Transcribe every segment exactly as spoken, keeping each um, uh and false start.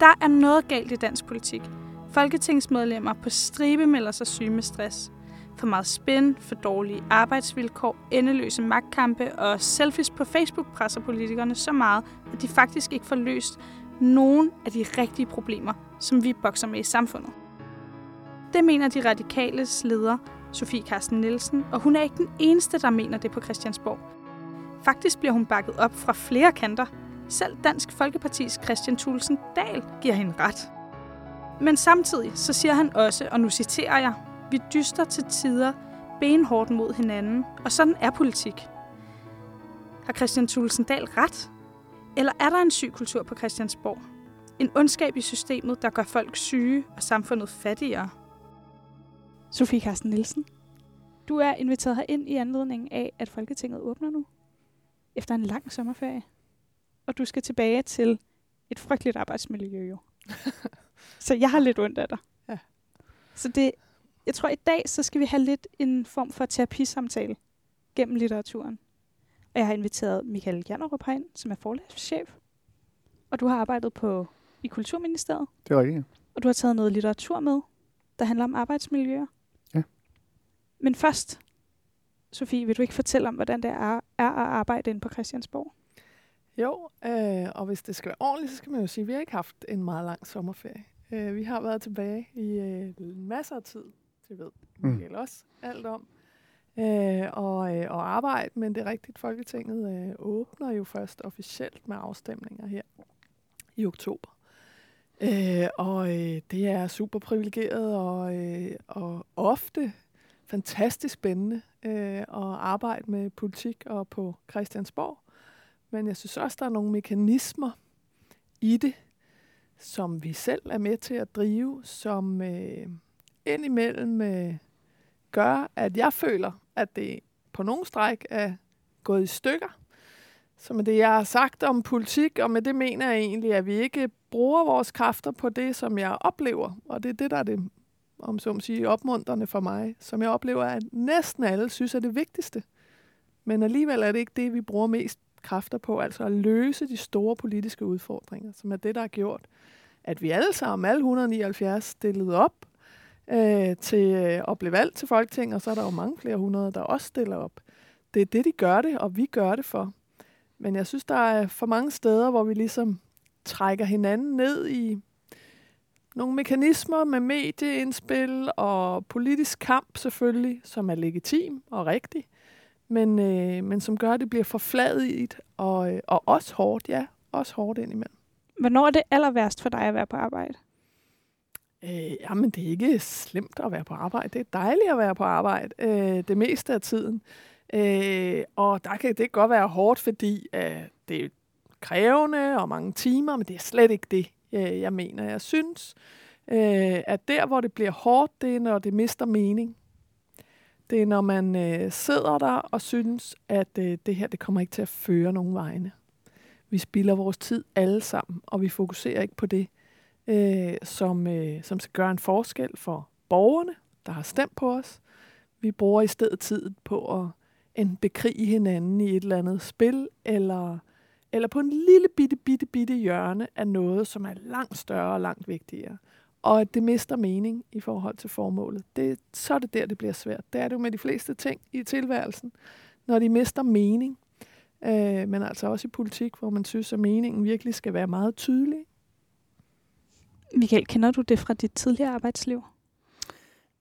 Der er noget galt i dansk politik. Folketingsmedlemmer på stribe melder sig syge med stress. For meget spænd, for dårlige arbejdsvilkår, endeløse magtkampe og selfies på Facebook presser politikerne så meget, at de faktisk ikke får løst nogen af de rigtige problemer, som vi bokser med i samfundet. Det mener de radikales leder, Sofie Carsten Nielsen, og hun er ikke den eneste, der mener det på Christiansborg. Faktisk bliver hun bakket op fra flere kanter. Selv Dansk Folkepartis Christian Thulesen Dahl giver hende ret. Men samtidig så siger han også, og nu citerer jeg, vi dyster til tider benhårdt mod hinanden, og sådan er politik. Har Christian Thulesen Dahl ret? Eller er der en syg kultur på Christiansborg? En ondskab i systemet, der gør folk syge og samfundet fattigere? Sofie Carsten Nielsen, du er inviteret herind i anledning af, at Folketinget åbner nu, efter en lang sommerferie. Og du skal tilbage til et frygteligt arbejdsmiljø, jo. Så jeg har lidt ondt af dig. Ja. Så det, jeg tror, i dag så skal vi have lidt en form for terapisamtale gennem litteraturen. Og jeg har inviteret Michael Jannerup herind, som er forlagschef. Og du har arbejdet på i Kulturministeriet. Det er rigtigt, ja. Og du har taget noget litteratur med, der handler om arbejdsmiljøer. Ja. Men først, Sofie, vil du ikke fortælle om, hvordan det er, er at arbejde inde på Christiansborg? Jo, øh, og hvis det skal være ordentligt, så skal man jo sige, at vi har ikke haft en meget lang sommerferie. Øh, vi har været tilbage i øh, masser af tid, det ved Michael mm. også alt om, øh, og, øh, og arbejde, men det er rigtigt, Folketinget øh, åbner jo først officielt med afstemninger her i oktober. Øh, og øh, det er super privilegeret og, øh, og ofte fantastisk spændende øh, at arbejde med politik og på Christiansborg. Men jeg synes også, der er nogle mekanismer i det, som vi selv er med til at drive, som øh, indimellem øh, gør, at jeg føler, at det på nogle stræk er gået i stykker. Så med det, jeg har sagt om politik, og med det mener jeg egentlig, at vi ikke bruger vores kræfter på det, som jeg oplever. Og det er det, der er det, om så må sige, opmuntrende for mig, som jeg oplever, at næsten alle synes er det vigtigste. Men alligevel er det ikke det, vi bruger mest kræfter på, altså at løse de store politiske udfordringer, som er det, der har gjort, at vi alle sammen, alle et hundrede og nioghalvfjerds, stillede op øh, til at blive valgt til Folketinget, og så er der jo mange flere hundrede, der også stiller op. Det er det, de gør det, og vi gør det for. Men jeg synes, der er for mange steder, hvor vi ligesom trækker hinanden ned i nogle mekanismer med medieindspil og politisk kamp selvfølgelig, som er legitim og rigtig, men, øh, men som gør, at det bliver forfladigt og, øh, og også hårdt, ja, også hårdt indimellem. Hvornår er det aller værst for dig at være på arbejde? Øh, jamen, det er ikke slemt at være på arbejde. Det er dejligt at være på arbejde øh, det meste af tiden. Øh, og der kan det godt være hårdt, fordi øh, det er krævende og mange timer, men det er slet ikke det, øh, jeg mener. Jeg synes, øh, at der, hvor det bliver hårdt, det er, når det mister mening. Det er, når man øh, sidder der og synes, at øh, det her det kommer ikke til at føre nogen vegne. Vi spilder vores tid alle sammen, og vi fokuserer ikke på det, øh, som, øh, som skal gøre en forskel for borgerne, der har stemt på os. Vi bruger i stedet tid på at enten bekrige hinanden i et eller andet spil, eller, eller på en lille bitte, bitte, bitte hjørne af noget, som er langt større og langt vigtigere. Og at det mister mening i forhold til formålet. Det, så er det der, det bliver svært. Det er det jo med de fleste ting i tilværelsen, når de mister mening. Øh, men altså også i politik, hvor man synes, at meningen virkelig skal være meget tydelig. Michael, kender du det fra dit tidligere arbejdsliv?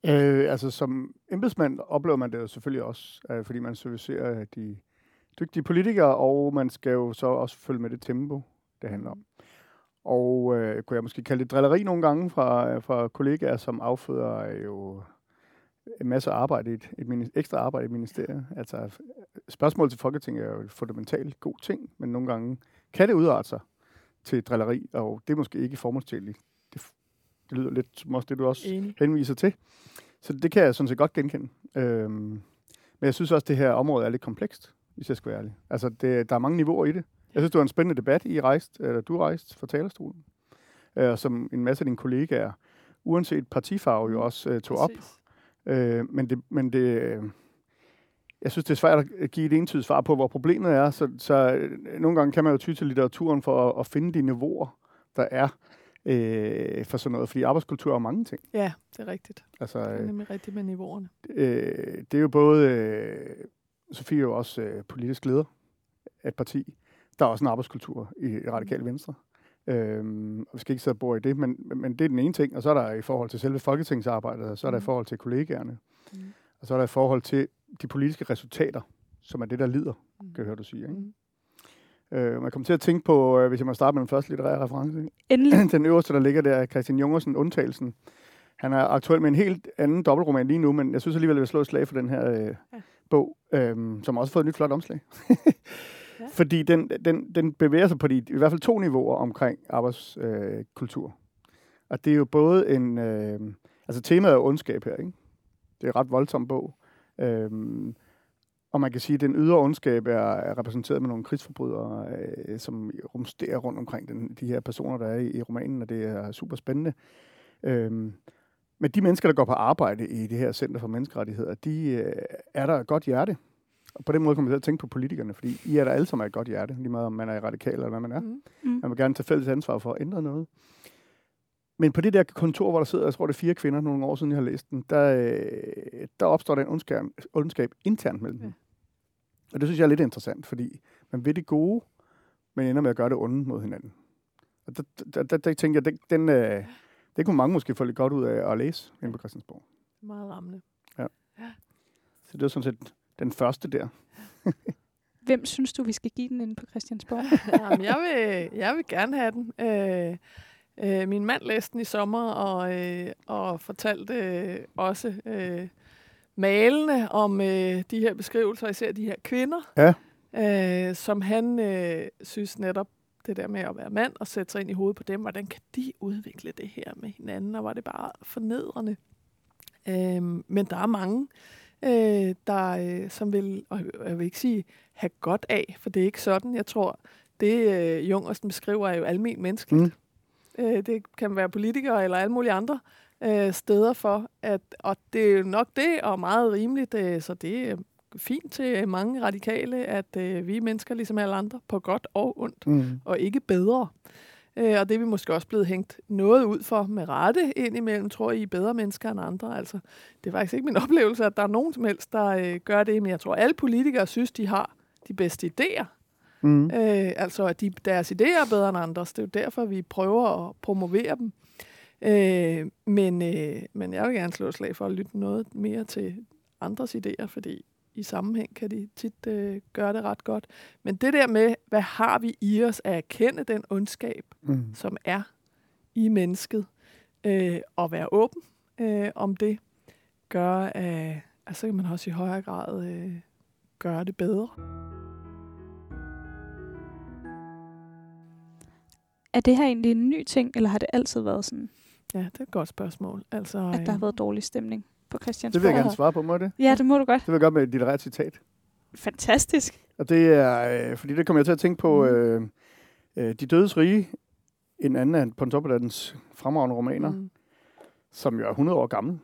Øh, altså som embedsmand oplever man det jo selvfølgelig også, øh, fordi man servicerer de dygtige politikere, og man skal jo så også følge med det tempo, det handler om. Og øh, kunne jeg måske kalde det drilleri nogle gange fra, fra kollegaer, som afføder jo en masse arbejde, et, et ekstra arbejde i ministeriet. Altså spørgsmål til Folketinget er jo en fundamentalt god ting, men nogle gange kan det udarte sig til drilleri, og det er måske ikke formålstjenligt. Det, det lyder lidt som også det, du også Enig. henviser til. Så det kan jeg sådan set godt genkende. Øhm, men jeg synes også, at det her område er lidt komplekst, hvis jeg skal være ærlig. Altså det, der er mange niveauer i det. Jeg synes, det var en spændende debat, I rejste, eller du rejste fra talerstolen, øh, som en masse af dine kollegaer, uanset partifarve, jo også øh, tog op. Øh, men det, men det, øh, jeg synes, det er svært at give et entydigt svar på, hvor problemet er. Så, så øh, nogle gange kan man jo ty til litteraturen for at, at finde de niveauer, der er øh, for sådan noget, fordi arbejdskultur er mange ting. Ja, det er rigtigt. Altså, det er nemlig rigtigt med niveauerne. Øh, det er jo både, øh, Sofie er jo også øh, politisk leder af et parti. Der er også en arbejdskultur i Radikal Venstre. Øhm, og vi skal ikke sidde og bore i det, men, men det er den ene ting. Og så er der i forhold til selve folketingsarbejdet, og så er der mm. i forhold til kollegaerne, mm. og så er der i forhold til de politiske resultater, som er det, der lider, mm. kan jeg høre, du siger. Ikke? Mm. Øh, man kommer til at tænke på, hvis jeg må starte med den første litterære reference. Endelig. Den øverste, der ligger der, er Christian Jungersen, Undtagelsen. Han er aktuel med en helt anden dobbeltroman lige nu, men jeg synes alligevel, at jeg vil slå et slag for den her øh, ja. bog, øh, som også har fået et nyt flot omslag. Ja. Fordi den, den, den bevæger sig på de, i hvert fald to niveauer omkring arbejdskultur. Øh, og det er jo både en... Øh, altså temaet er ondskab her, ikke? Det er en ret voldsom bog. Øh, og man kan sige, at den ydre ondskab er, er repræsenteret med nogle krigsforbrydere, øh, som rumsterer rundt omkring den, de her personer, der er i, i romanen, og det er super spændende. Øh, men de mennesker, der går på arbejde i det her Center for Menneskerettigheder, de øh, er der et godt hjerte. Og på den måde kommer vi til at tænke på politikerne, fordi I er der alle sammen af et godt hjerte, lige meget om man er radikal eller hvad man er. Mm. Mm. Man vil gerne tage fælles ansvar for at ændre noget. Men på det der kontor, hvor der sidder, jeg tror det er fire kvinder, nogle år siden jeg har læst den, der, der opstår der en ondskab, ondskab internt mellem dem. Ja. Og det synes jeg er lidt interessant, fordi man ved det gode, men ender med at gøre det onde mod hinanden. Og der, der, der, der tænker jeg, den, den, øh, det kunne mange måske få lidt godt ud af at læse inde på Christiansborg. Meget rammende. Ja. Ja. Så det er sådan set... Den første der. Hvem synes du, vi skal give den inde på Christiansborg? Jamen, jeg vil, jeg vil gerne have den. Øh, øh, min mand læste den i sommer og, øh, og fortalte øh, også øh, malende om øh, de her beskrivelser, især de her kvinder, ja. øh, som han øh, synes netop, det der med at være mand og sætte sig ind i hovedet på dem, hvordan kan de udvikle det her med hinanden, og var det bare fornedrende. Øh, men der er mange... Øh, der, øh, som vil, og jeg vil ikke sige, have godt af, for det er ikke sådan, jeg tror, det øh, Jungersen beskriver er jo almen menneskeligt. Mm. Øh, det kan være politikere eller alle mulige andre øh, steder for, at, og det er jo nok det, og meget rimeligt, øh, så det er fint til mange radikale, at øh, vi mennesker ligesom alle andre, på godt og ondt, mm. og ikke bedre. Øh, og det er vi måske også blevet hængt noget ud for med rette indimellem, tror jeg, I er bedre mennesker end andre. Altså, det er faktisk ikke min oplevelse, at der er nogen som helst, der øh, gør det. Men jeg tror, alle politikere synes, de har de bedste idéer. Mm. Øh, altså, at de, deres idéer er bedre end andres. Det er jo derfor, vi prøver at promovere dem. Øh, men, øh, men jeg vil gerne slå et slag for at lytte noget mere til andres idéer, fordi i sammenhæng kan de tit øh, gøre det ret godt. Men det der med, hvad har vi i os at erkende den ondskab, mm. som er i mennesket, øh, og være åben øh, om det, gør, øh, at så kan man også i højere grad øh, gøre det bedre. Er det her egentlig en ny ting, eller har det altid været sådan? Ja, det er et godt spørgsmål. Altså, øh, at der har været dårlig stemning? Det vil jeg gerne svare på, må det? Ja, det må du godt. Det vil jeg gøre med et litterært citat. Fantastisk. Og det er, øh, fordi det kommer jeg til at tænke på, mm. øh, De Dødes Rige, en anden af Pontoppidanens fremragende romaner, mm. som jo er hundrede år gammel.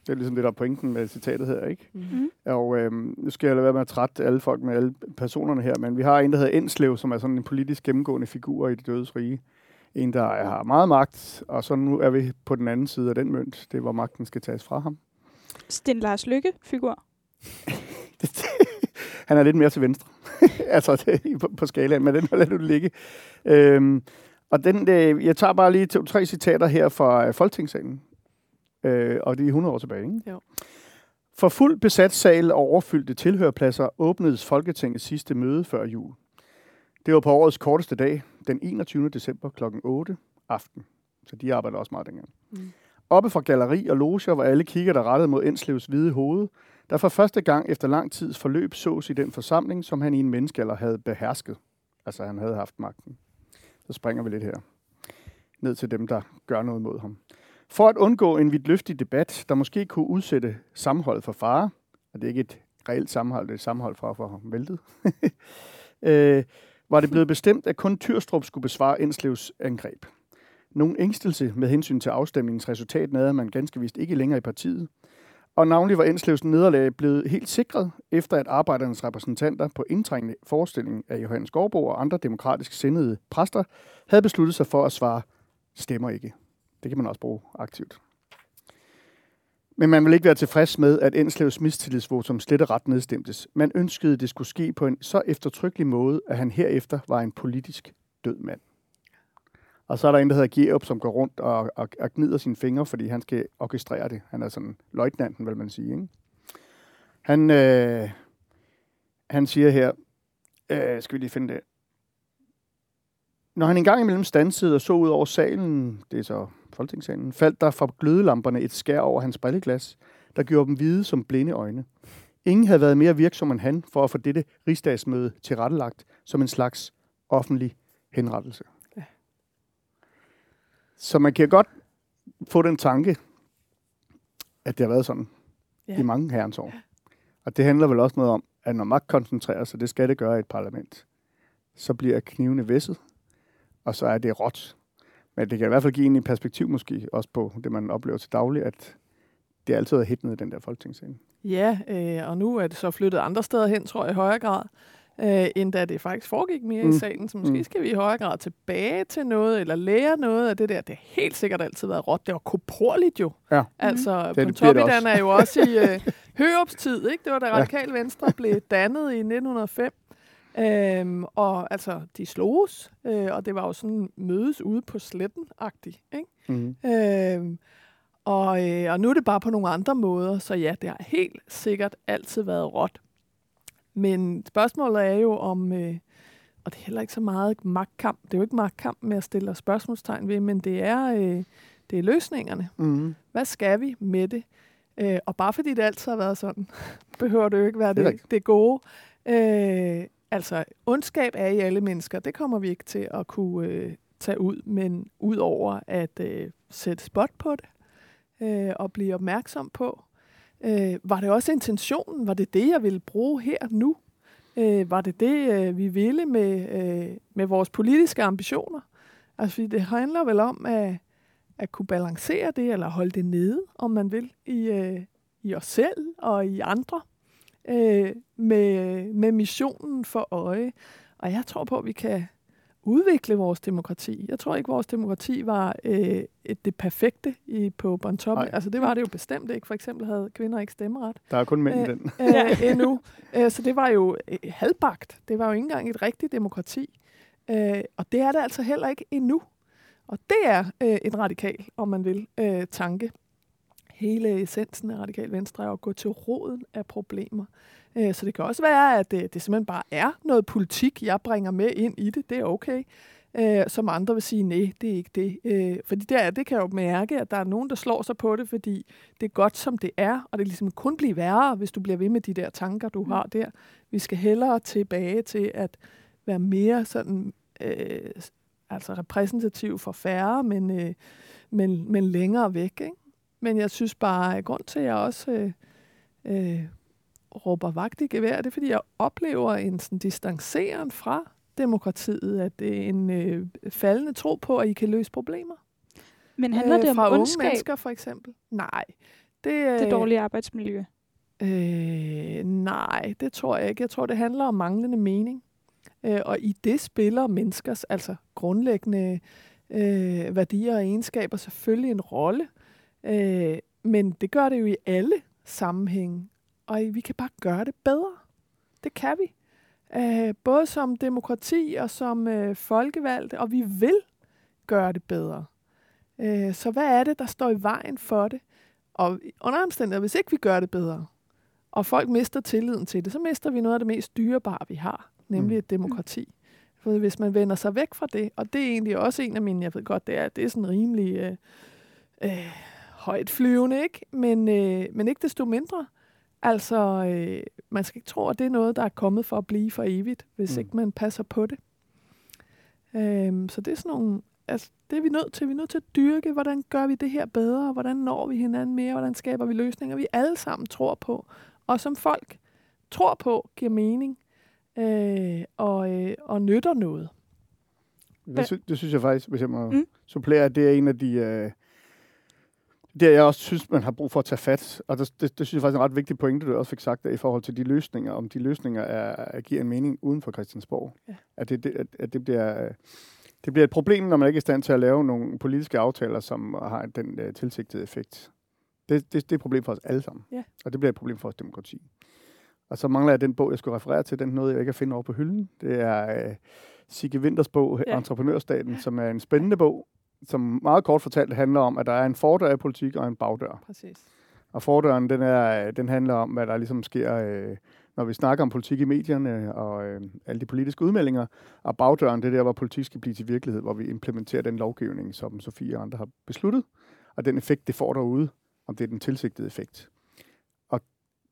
Det er ligesom det, der er pointen med citatet her, ikke? Mm. Og øh, nu skal jeg lade være med at trætte alle folk med alle personerne her, men vi har en, der hedder Enslev, som er sådan en politisk gennemgående figur i De Dødes Rige. En, der har meget magt, og så nu er vi på den anden side af den mønt. Det er, hvor magten skal tages fra ham. Sten Lars Lykke figur. Han er lidt mere til venstre. altså det, på, på skalaen, men den lader du ligge. Øhm, og den, øh, jeg tager bare lige to, tre citater her fra øh, Folketingssalen. Øh, og det er hundrede år tilbage, ikke? Jo. For fuld besat sal og overfyldte tilhørpladser åbnedes Folketingets sidste møde før jul. Det var på årets korteste dag, den enogtyvende december klokken otte aften. Så de arbejder også meget dengang. Mm. Oppe fra galleri og loger, hvor alle kigger der rettet mod Enslevs hvide hoved, der for første gang efter lang tids forløb sås i den forsamling, som han i en menneskealder havde behersket. Altså, han havde haft magten. Så springer vi lidt her. Ned til dem, der gør noget mod ham. For at undgå en vidtløftig debat, der måske kunne udsætte sammenholdet for fare, og det er ikke et reelt sammenhold, det er et sammenhold fra for ham væltet, øh, var det blevet bestemt, at kun Tyrstrup skulle besvare Enslevs angreb. Nogen ængstelse med hensyn til afstemningens resultat nærede man ganske vist ikke længere i partiet, og navnlig var Enslevs nederlag blevet helt sikret, efter at arbejdernes repræsentanter på indtrængende forestilling af Johannes Skovbo og andre demokratisk sindede præster havde besluttet sig for at svare stemmer ikke. Det kan man også bruge aktivt. Men man vil ikke være tilfreds med, at Enslevs mistillidsvotum slet og ret nedstemtes. Man ønskede, det skulle ske på en så eftertrykkelig måde, at han herefter var en politisk død mand. Og så er der en, der hedder Gejup, som går rundt og, og, og gnider sine fingre, fordi han skal orkestrere det. Han er sådan løjtnanten, vil man sige. Ikke? Han, øh, han siger her, øh, skal vi lige finde det. Når han engang imellem stansede og så ud over salen, det er så Folketingssalen, faldt der fra glødelamperne et skær over hans brilleglas, der gjorde dem hvide som blinde øjne. Ingen havde været mere virksom end han for at få dette rigsdagsmøde tilrettelagt som en slags offentlig henrettelse. Ja. Så man kan godt få den tanke, at det har været sådan ja. i mange herrens år. Ja. Og det handler vel også noget om, at når magt koncentrerer sig, det skal det gøre i et parlament, så bliver knivene væsset, og så er det råt. Men det kan i hvert fald give en perspektiv måske, også på det, man oplever til daglig, at det altid er hit nede i den der folketingsscene. Ja, øh, og nu er det så flyttet andre steder hen, tror jeg, i højere grad, øh, end da det faktisk foregik mere mm. i salen. Så måske mm. skal vi i højere grad tilbage til noget, eller lære noget af det der. Det har helt sikkert altid været råt. Det var koporligt jo. Ja. Altså, mm. Pontoppidan er jo også i øh, Hørups tid, ikke? Det var da Radikal Venstre blev dannet i nitten nul fem. Øhm, og altså, de sloges, øh, og det var jo sådan mødes ude på sletten-agtigt, ikke? Mm-hmm. Øhm, og, øh, og nu er det bare på nogle andre måder, så ja, det har helt sikkert altid været råt. Men spørgsmålet er jo om, øh, og det er heller ikke så meget magtkamp, det er jo ikke magtkamp med at stille spørgsmålstegn ved, men det er, øh, det er løsningerne. Mm-hmm. Hvad skal vi med det? Øh, og bare fordi det altid har været sådan, behøver det jo ikke være det, det, det gode. Øh, Altså, ondskab er i alle mennesker. Det kommer vi ikke til at kunne øh, tage ud, men ud over at øh, sætte spot på det øh, og blive opmærksom på. Øh, var det også intentionen? Var det det, jeg ville bruge her nu? Øh, var det det, øh, vi ville med, øh, med vores politiske ambitioner? Altså, fordi det handler vel om at, at kunne balancere det, eller holde det nede, om man vil, i, øh, i os selv og i andre. Øh, med, med missionen for øje. Og jeg tror på, at vi kan udvikle vores demokrati. Jeg tror ikke, vores demokrati var øh, et, det perfekte i, på Pontoppidan. Altså det var det jo bestemt ikke. For eksempel havde kvinder ikke stemmeret. Der er kun mænd i den. Æ, øh, endnu. Æ, så det var jo øh, halvbagt. Det var jo ikke engang et rigtigt demokrati. Æ, og det er det altså heller ikke endnu. Og det er øh, en radikal, om man vil, øh, tanke. Hele essensen af Radikal Venstre er at gå til roden af problemer. Så det kan også være, at det simpelthen bare er noget politik, jeg bringer med ind i det. Det er okay. Som andre vil sige, nej, det er ikke det. Fordi der, det kan jeg jo mærke, at der er nogen, der slår sig på det, fordi det er godt, som det er. Og det kan ligesom kun blive værre, hvis du bliver ved med de der tanker, du har der. Vi skal hellere tilbage til at være mere sådan... Øh, altså repræsentativ for færre, men, øh, men, men længere væk, ikke? Men jeg synes bare, at grund til, at jeg også øh, øh, råber vagt i gevær, det er, fordi jeg oplever en sådan, distanceren fra demokratiet, at det er en øh, faldende tro på, at I kan løse problemer. Men handler øh, det om ondskab? Fra unge mennesker, for eksempel? Nej. Det, øh, det dårlige arbejdsmiljø? Øh, nej, det tror jeg ikke. Jeg tror, det handler om manglende mening. Øh, og i det spiller menneskers altså grundlæggende øh, værdier og egenskaber selvfølgelig en rolle. Øh, men det gør det jo i alle sammenhænge, og vi kan bare gøre det bedre. Det kan vi. Øh, både som demokrati og som øh, folkevalgte, og vi vil gøre det bedre. Øh, så hvad er det, der står i vejen for det? Og under omstændigheder, hvis ikke vi gør det bedre, og folk mister tilliden til det, så mister vi noget af det mest dyrebare, vi har, nemlig et demokrati. For hvis man vender sig væk fra det, og det er egentlig også en af mine, jeg ved godt, det er, det er sådan rimelig... Øh, øh, højt flyvende, ikke? Men, øh, men ikke desto mindre. Altså, øh, man skal ikke tro, at det er noget, der er kommet for at blive for evigt, hvis mm. ikke man passer på det. Øh, så det er sådan nogle, altså, det er vi nødt til. Vi er nødt til at dyrke, hvordan gør vi det her bedre? Hvordan når vi hinanden mere? Hvordan skaber vi løsninger, vi alle sammen tror på? Og som folk tror på, giver mening øh, og, øh, og nytter noget. Det, sy- det synes jeg faktisk, hvis jeg må mm. supplere, at det er en af de... Øh Det, jeg også synes, man har brug for at tage fat, og det, det, det synes jeg faktisk er en ret vigtig pointe, du også fik sagt, i forhold til de løsninger, om de løsninger er, er, giver en mening uden for Christiansborg. Ja. At, det, det, at det bliver Det bliver et problem, når man ikke er i stand til at lave nogle politiske aftaler, som har den øh, tilsigtede effekt. Det, det, det er et problem for os alle sammen. Yeah. Og det bliver et problem for os demokrati. Og så mangler jeg den bog, jeg skulle referere til. Den nåede jeg ikke at finde over på hylden. Det er øh, Sigge Winters bog, yeah. Entreprenørstaten, som er en spændende bog, som meget kort fortalt handler om, at der er en fordør i politik og en bagdør. Præcis. Og fordøren, den, er, den handler om, hvad der ligesom sker, øh, når vi snakker om politik i medierne og øh, alle de politiske udmeldinger. Og bagdøren, det er der, hvor politik skal blive til virkelighed, hvor vi implementerer den lovgivning, som Sofie og andre har besluttet. Og den effekt, det får derude, om det er den tilsigtede effekt. Og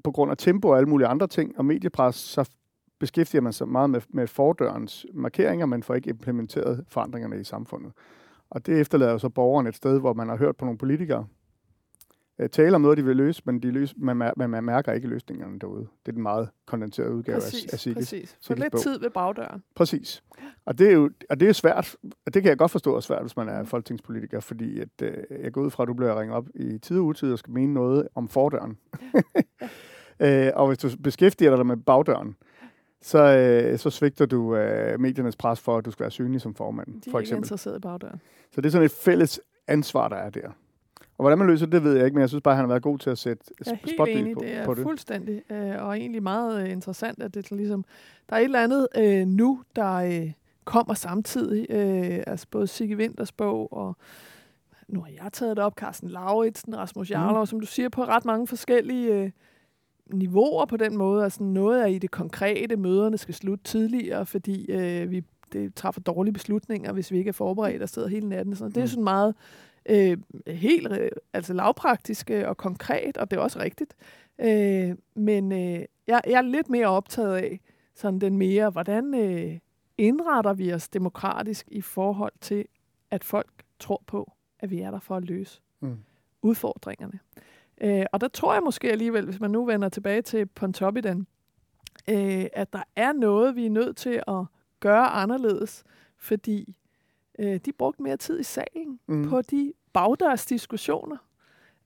på grund af tempo og alle mulige andre ting og mediepres, så beskæftiger man sig meget med, med fordørens markeringer, men får ikke implementeret forandringerne i samfundet. Og det efterlader så borgeren et sted, hvor man har hørt på nogle politikere tale om noget, de vil løse, men de løse, man, man, man mærker ikke løsningerne derude. Det er den meget kondenserede udgave præcis, af Sigges Præcis, for lidt bog. Tid ved bagdøren. Præcis. Og det er jo og det er svært, og det kan jeg godt forstå er svært, hvis man er folketingspolitiker, fordi at, øh, jeg går ud fra, at du bliver ringet op i tide og utid og skal mene noget om fordøren. Ja. øh, og hvis du beskæftiger dig med bagdøren, så, øh, så svigter du øh, mediernes pres for, at du skal være synlig som formand. De er for ikke interesseret i bagdøren. Så det er sådan et fælles ansvar, der er der. Og hvordan man løser det, ved jeg ikke, men jeg synes bare, han har været god til at sætte spotlight på det. Jeg er helt enig, det er fuldstændig, øh, og egentlig meget øh, interessant, at det ligesom, der er et eller andet øh, nu, der øh, kommer samtidig. Øh, altså både Sigge Winters bog, og nu har jeg taget det op, Carsten Lauritsen, Rasmus Jarlov, mm. som du siger, på ret mange forskellige øh, niveauer på den måde. Altså noget er i det konkrete, møderne skal slutte tidligere, fordi øh, vi det træffer dårlige beslutninger, hvis vi ikke er forberedt og sidder hele natten. Sådan. Mm. Det er sådan meget... Øh, helt altså lavpraktisk og konkret, og det er også rigtigt. Øh, men øh, jeg, jeg er lidt mere optaget af sådan den mere, hvordan øh, indretter vi os demokratisk i forhold til, at folk tror på, at vi er der for at løse mm. udfordringerne. Øh, og der tror jeg måske alligevel, hvis man nu vender tilbage til Pontoppidan, øh, at der er noget, vi er nødt til at gøre anderledes, fordi de brugte mere tid i salen mm. på de bagdørsdiskussioner.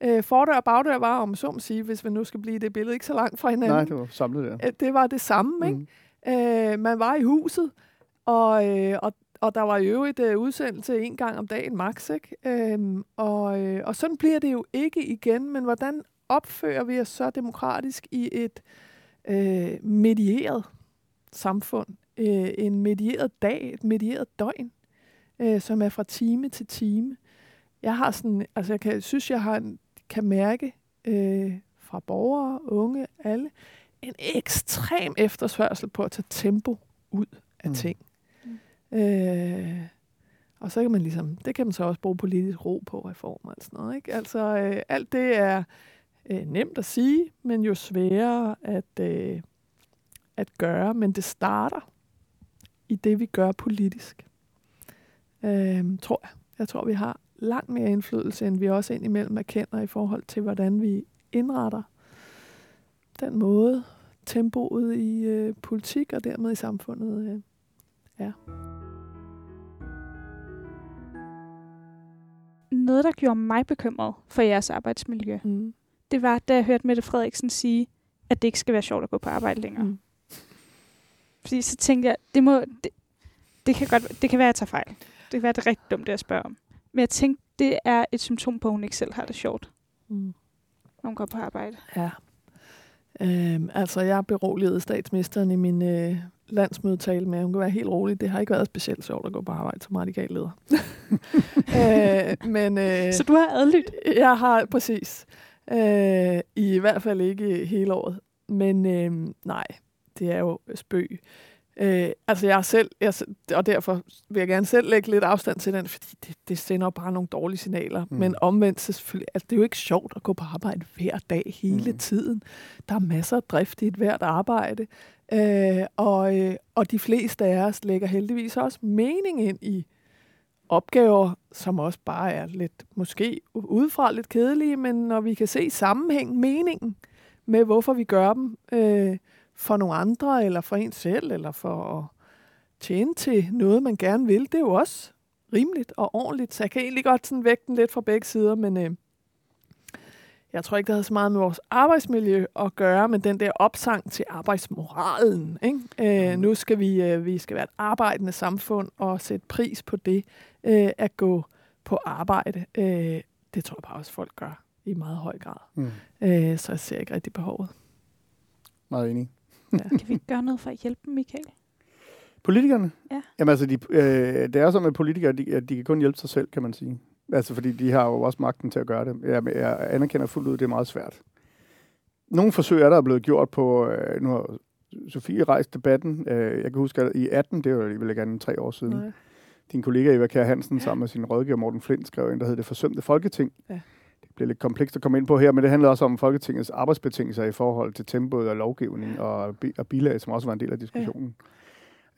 Øh, fordør og bagdør var, om så må sige, hvis man nu skal blive det billede, ikke så langt fra hinanden. Nej, det var samlet der. Det var det samme, ikke? Mm. Øh, man var i huset, og, øh, og, og der var i øvrigt øh, udsendelse en gang om dagen, max, ikke? Øh, og, øh, og sådan bliver det jo ikke igen, men hvordan opfører vi os så demokratisk i et øh, medieret samfund? Øh, en medieret dag, et medieret døgn? Øh, som er fra time til time. Jeg har sådan, altså jeg kan, synes, jeg har en, kan mærke øh, fra borgere, unge, alle, en ekstrem efterspørgsel på at tage tempo ud af mm. ting. Mm. Øh, og så kan man ligesom, det kan man så også bruge politisk ro på reformer og sådan noget, ikke? Altså øh, alt det er øh, nemt at sige, men jo sværere at, øh, at gøre, men det starter i det, vi gør politisk. Øhm, tror jeg. Jeg tror, vi har langt mere indflydelse, end vi også indimellem erkender i forhold til, hvordan vi indretter den måde, tempoet i øh, politik og dermed i samfundet øh, er. Noget, der gjorde mig bekymret for jeres arbejdsmiljø, mm. det var, da jeg hørte Mette Frederiksen sige, at det ikke skal være sjovt at gå på arbejde længere. Mm. Fordi så tænkte jeg, det må... Det, det kan, godt, det kan være, at jeg tager fejl. Det kan være, det er rigtig dumt, det jeg spørger om. Men jeg tænkte, det er et symptom på, at hun ikke selv har det sjovt. Mm. Når hun går på arbejde. Ja. Øhm, altså, jeg beroligede statsministeren i min øh, landsmødetale med, hun kan være helt rolig. Det har ikke været specielt sjovt at gå på arbejde som radikal leder. øh, men, øh, Så du har adlydt? Jeg har, præcis. Øh, I hvert fald ikke hele året. Men øh, nej, det er jo spøg. Øh, altså jeg selv, jeg, og derfor vil jeg gerne selv lægge lidt afstand til den, fordi det, det sender bare nogle dårlige signaler. Mm. Men omvendt selvfølgelig, altså det er jo ikke sjovt at gå på arbejde hver dag hele mm. tiden. Der er masser af drift i et hvert arbejde, øh, og, øh, og de fleste af os lægger heldigvis også mening ind i opgaver, som også bare er lidt, måske udefra lidt kedelige, men når vi kan se sammenhæng, meningen med, hvorfor vi gør dem, øh, for nogle andre, eller for en selv, eller for at tjene til noget, man gerne vil. Det er jo også rimeligt og ordentligt, så jeg kan egentlig godt sådan vægte den lidt fra begge sider, men øh, Jeg tror ikke, det havde så meget med vores arbejdsmiljø at gøre, men den der opsang til arbejdsmoralen. Ikke? Øh, nu skal vi, øh, vi skal være et arbejdende samfund og sætte pris på det, øh, at gå på arbejde. Øh, det tror jeg bare også, folk gør i meget høj grad. Mm. Øh, så jeg ser ikke rigtig behovet. Meget enig. Ja. Kan vi gøre noget for at hjælpe dem, Michael? Politikerne? Ja. Jamen altså, de, øh, det er sådan, at politikere, de, de kan kun hjælpe sig selv, kan man sige. Altså, fordi de har jo også magten til at gøre det. Jeg, jeg anerkender fuldt ud, det er meget svært. Nogle forsøg er der blevet gjort på... Øh, nu har Sofie rejst debatten. Øh, jeg kan huske, at i atten, det var alligevel ikke andet tre år siden, nej, din kollega Eva Kær Hansen sammen med sin rådgiver Morten Flint skrev en, der hed Det Forsømte Folketing. Ja. Det blev lidt komplekst at komme ind på her, men det handlede også om Folketingets arbejdsbetingelser i forhold til tempoet og lovgivning, ja, og, bi- og bilag, som også var en del af diskussionen.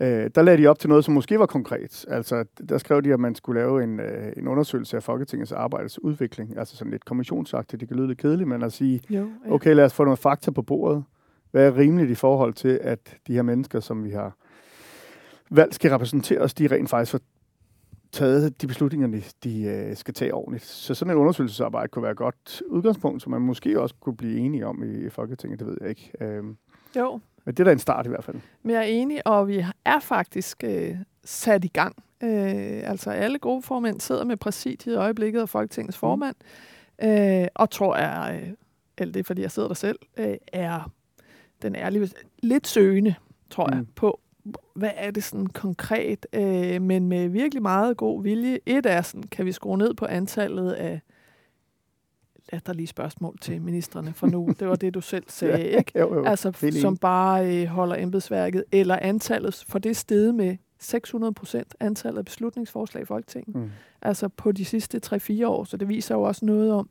Ja. Øh, der lagde de op til noget, som måske var konkret. Altså, der skrev de, at man skulle lave en, øh, en undersøgelse af Folketingets arbejdes udvikling. Altså sådan lidt kommissionsagtigt. Det kan lyde lidt kedeligt, men at sige, jo, ja, okay, lad os få nogle fakta på bordet. Hvad er rimeligt i forhold til, at de her mennesker, som vi har valgt, skal repræsentere os, de rent faktisk får taget de beslutninger, de, de øh, skal tage ordentligt. Så sådan en undersøgelsesarbejde kunne være et godt udgangspunkt, som man måske også kunne blive enige om i, i Folketinget, det ved jeg ikke. Øh, jo, men det er da en start i hvert fald. Men jeg er enig, og vi er faktisk øh, sat i gang. Øh, altså alle gruppeformænd sidder med præsidiet i øjeblikket og Folketingets formand. Øh, og tror jeg, øh, alt det fordi jeg sidder der selv, øh, er den ærlige, lidt søgende, tror jeg, mm. på, hvad er det sådan konkret, øh, men med virkelig meget god vilje. Et er sådan, kan vi skrue ned på antallet af latterlige spørgsmål til ministerne for nu. Det var det, du selv sagde, ja, ikke? Jo, jo. Altså, f- som bare øh, holder embedsværket, eller antallet, for det steget med seks hundrede procent antallet af beslutningsforslag i Folketinget. Mm. Altså, på de sidste tre fire år, så det viser jo også noget om,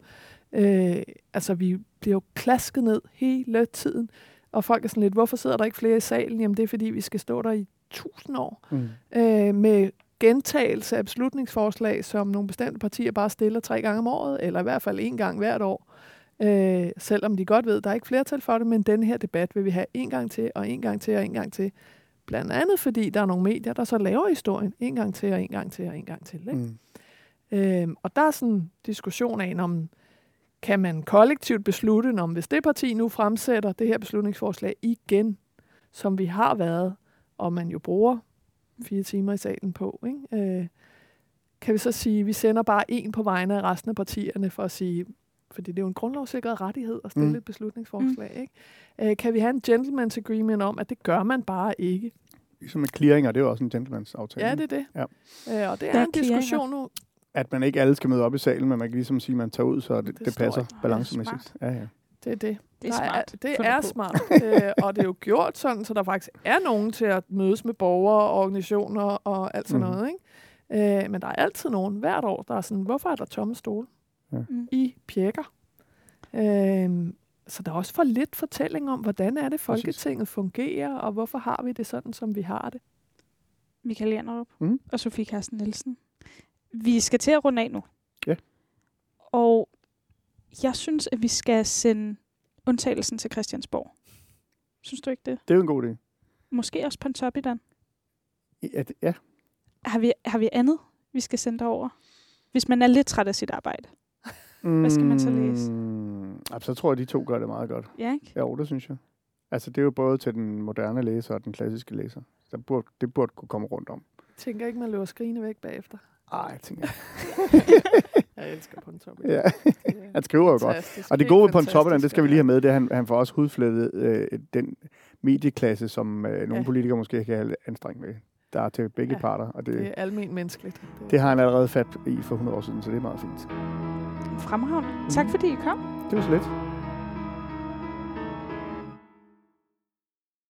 øh, altså, vi bliver jo klasket ned hele tiden, og folk er sådan lidt, hvorfor sidder der ikke flere i salen? Jamen, det er, fordi vi skal stå der i tusind år, mm. øh, med gentagelse af beslutningsforslag, som nogle bestemte partier bare stiller tre gange om året, eller i hvert fald en gang hvert år. Øh, selvom de godt ved, at der er ikke flertal for det, men den her debat vil vi have en gang til, og en gang til, og en gang til. Blandt andet, fordi der er nogle medier, der så laver historien en gang til, og en gang til, og en gang til. Ikke? Mm. Øh, og der er sådan en diskussion af, om kan man kollektivt beslutte, om hvis det parti nu fremsætter det her beslutningsforslag igen, som vi har været, og man jo bruger fire timer i salen på, ikke? Øh, kan vi så sige, at vi sender bare en på vegne af resten af partierne for at sige, fordi det er jo en grundlovssikret rettighed at stille mm. et beslutningsforslag, mm. ikke? Øh, kan vi have en gentleman's agreement om, at det gør man bare ikke? Ligesom med clearinger, det er jo også en gentleman's aftale. Ja, det er det. Ja. Øh, og det er, er en diskussion nu. At man ikke alle skal møde op i salen, men man kan ligesom sige, at man tager ud, så det, det, det passer balancemæssigt. Ja, ja. Det er det. Det er smart. Er, det er smart, øh, og det er jo gjort sådan, så der faktisk er nogen til at mødes med borgere og organisationer og alt sådan mm. noget. Ikke? Øh, men der er altid nogen, hvert år, der er sådan, hvorfor er der tomme stole ja. i pjækker? Øh, så der er også for lidt fortælling om, hvordan er det, Folketinget Præcis. fungerer, og hvorfor har vi det sådan, som vi har det? Michael Jannerup mm. og Sofie Carsten Nielsen. Vi skal til at runde af nu. Ja. Og jeg synes, at vi skal sende undtagelsen til Christiansborg. Synes du ikke det? Det er jo en god idé. Måske også Pontoppidan. Ja. Det, ja. Har, vi, har vi andet, vi skal sende derover? Hvis man er lidt træt af sit arbejde. Hvad skal man så læse? Mm, så tror jeg, de to gør det meget godt. Ja, ikke? Ja, det synes jeg. Altså, det er jo både til den moderne læser og den klassiske læser. Der burde, det burde kunne komme rundt om. Jeg tænker ikke, man løber skrigende væk bagefter. Ej, jeg tænker jeg elsker Pontoppidan. Ja. Han skriver jo godt. Og det gode ved Pontoppidan, det skal vi lige have med, det er, at han, han får også hudflettet øh, den medieklasse, som øh, nogle ja. politikere måske kan have anstrengt med. Der er til begge ja. parter. Og det, det er almen menneskeligt. Det, det har han allerede fat i for hundrede år siden, så det er meget fint. Fremragende. Mm. Tak fordi I kom. Det var så lidt.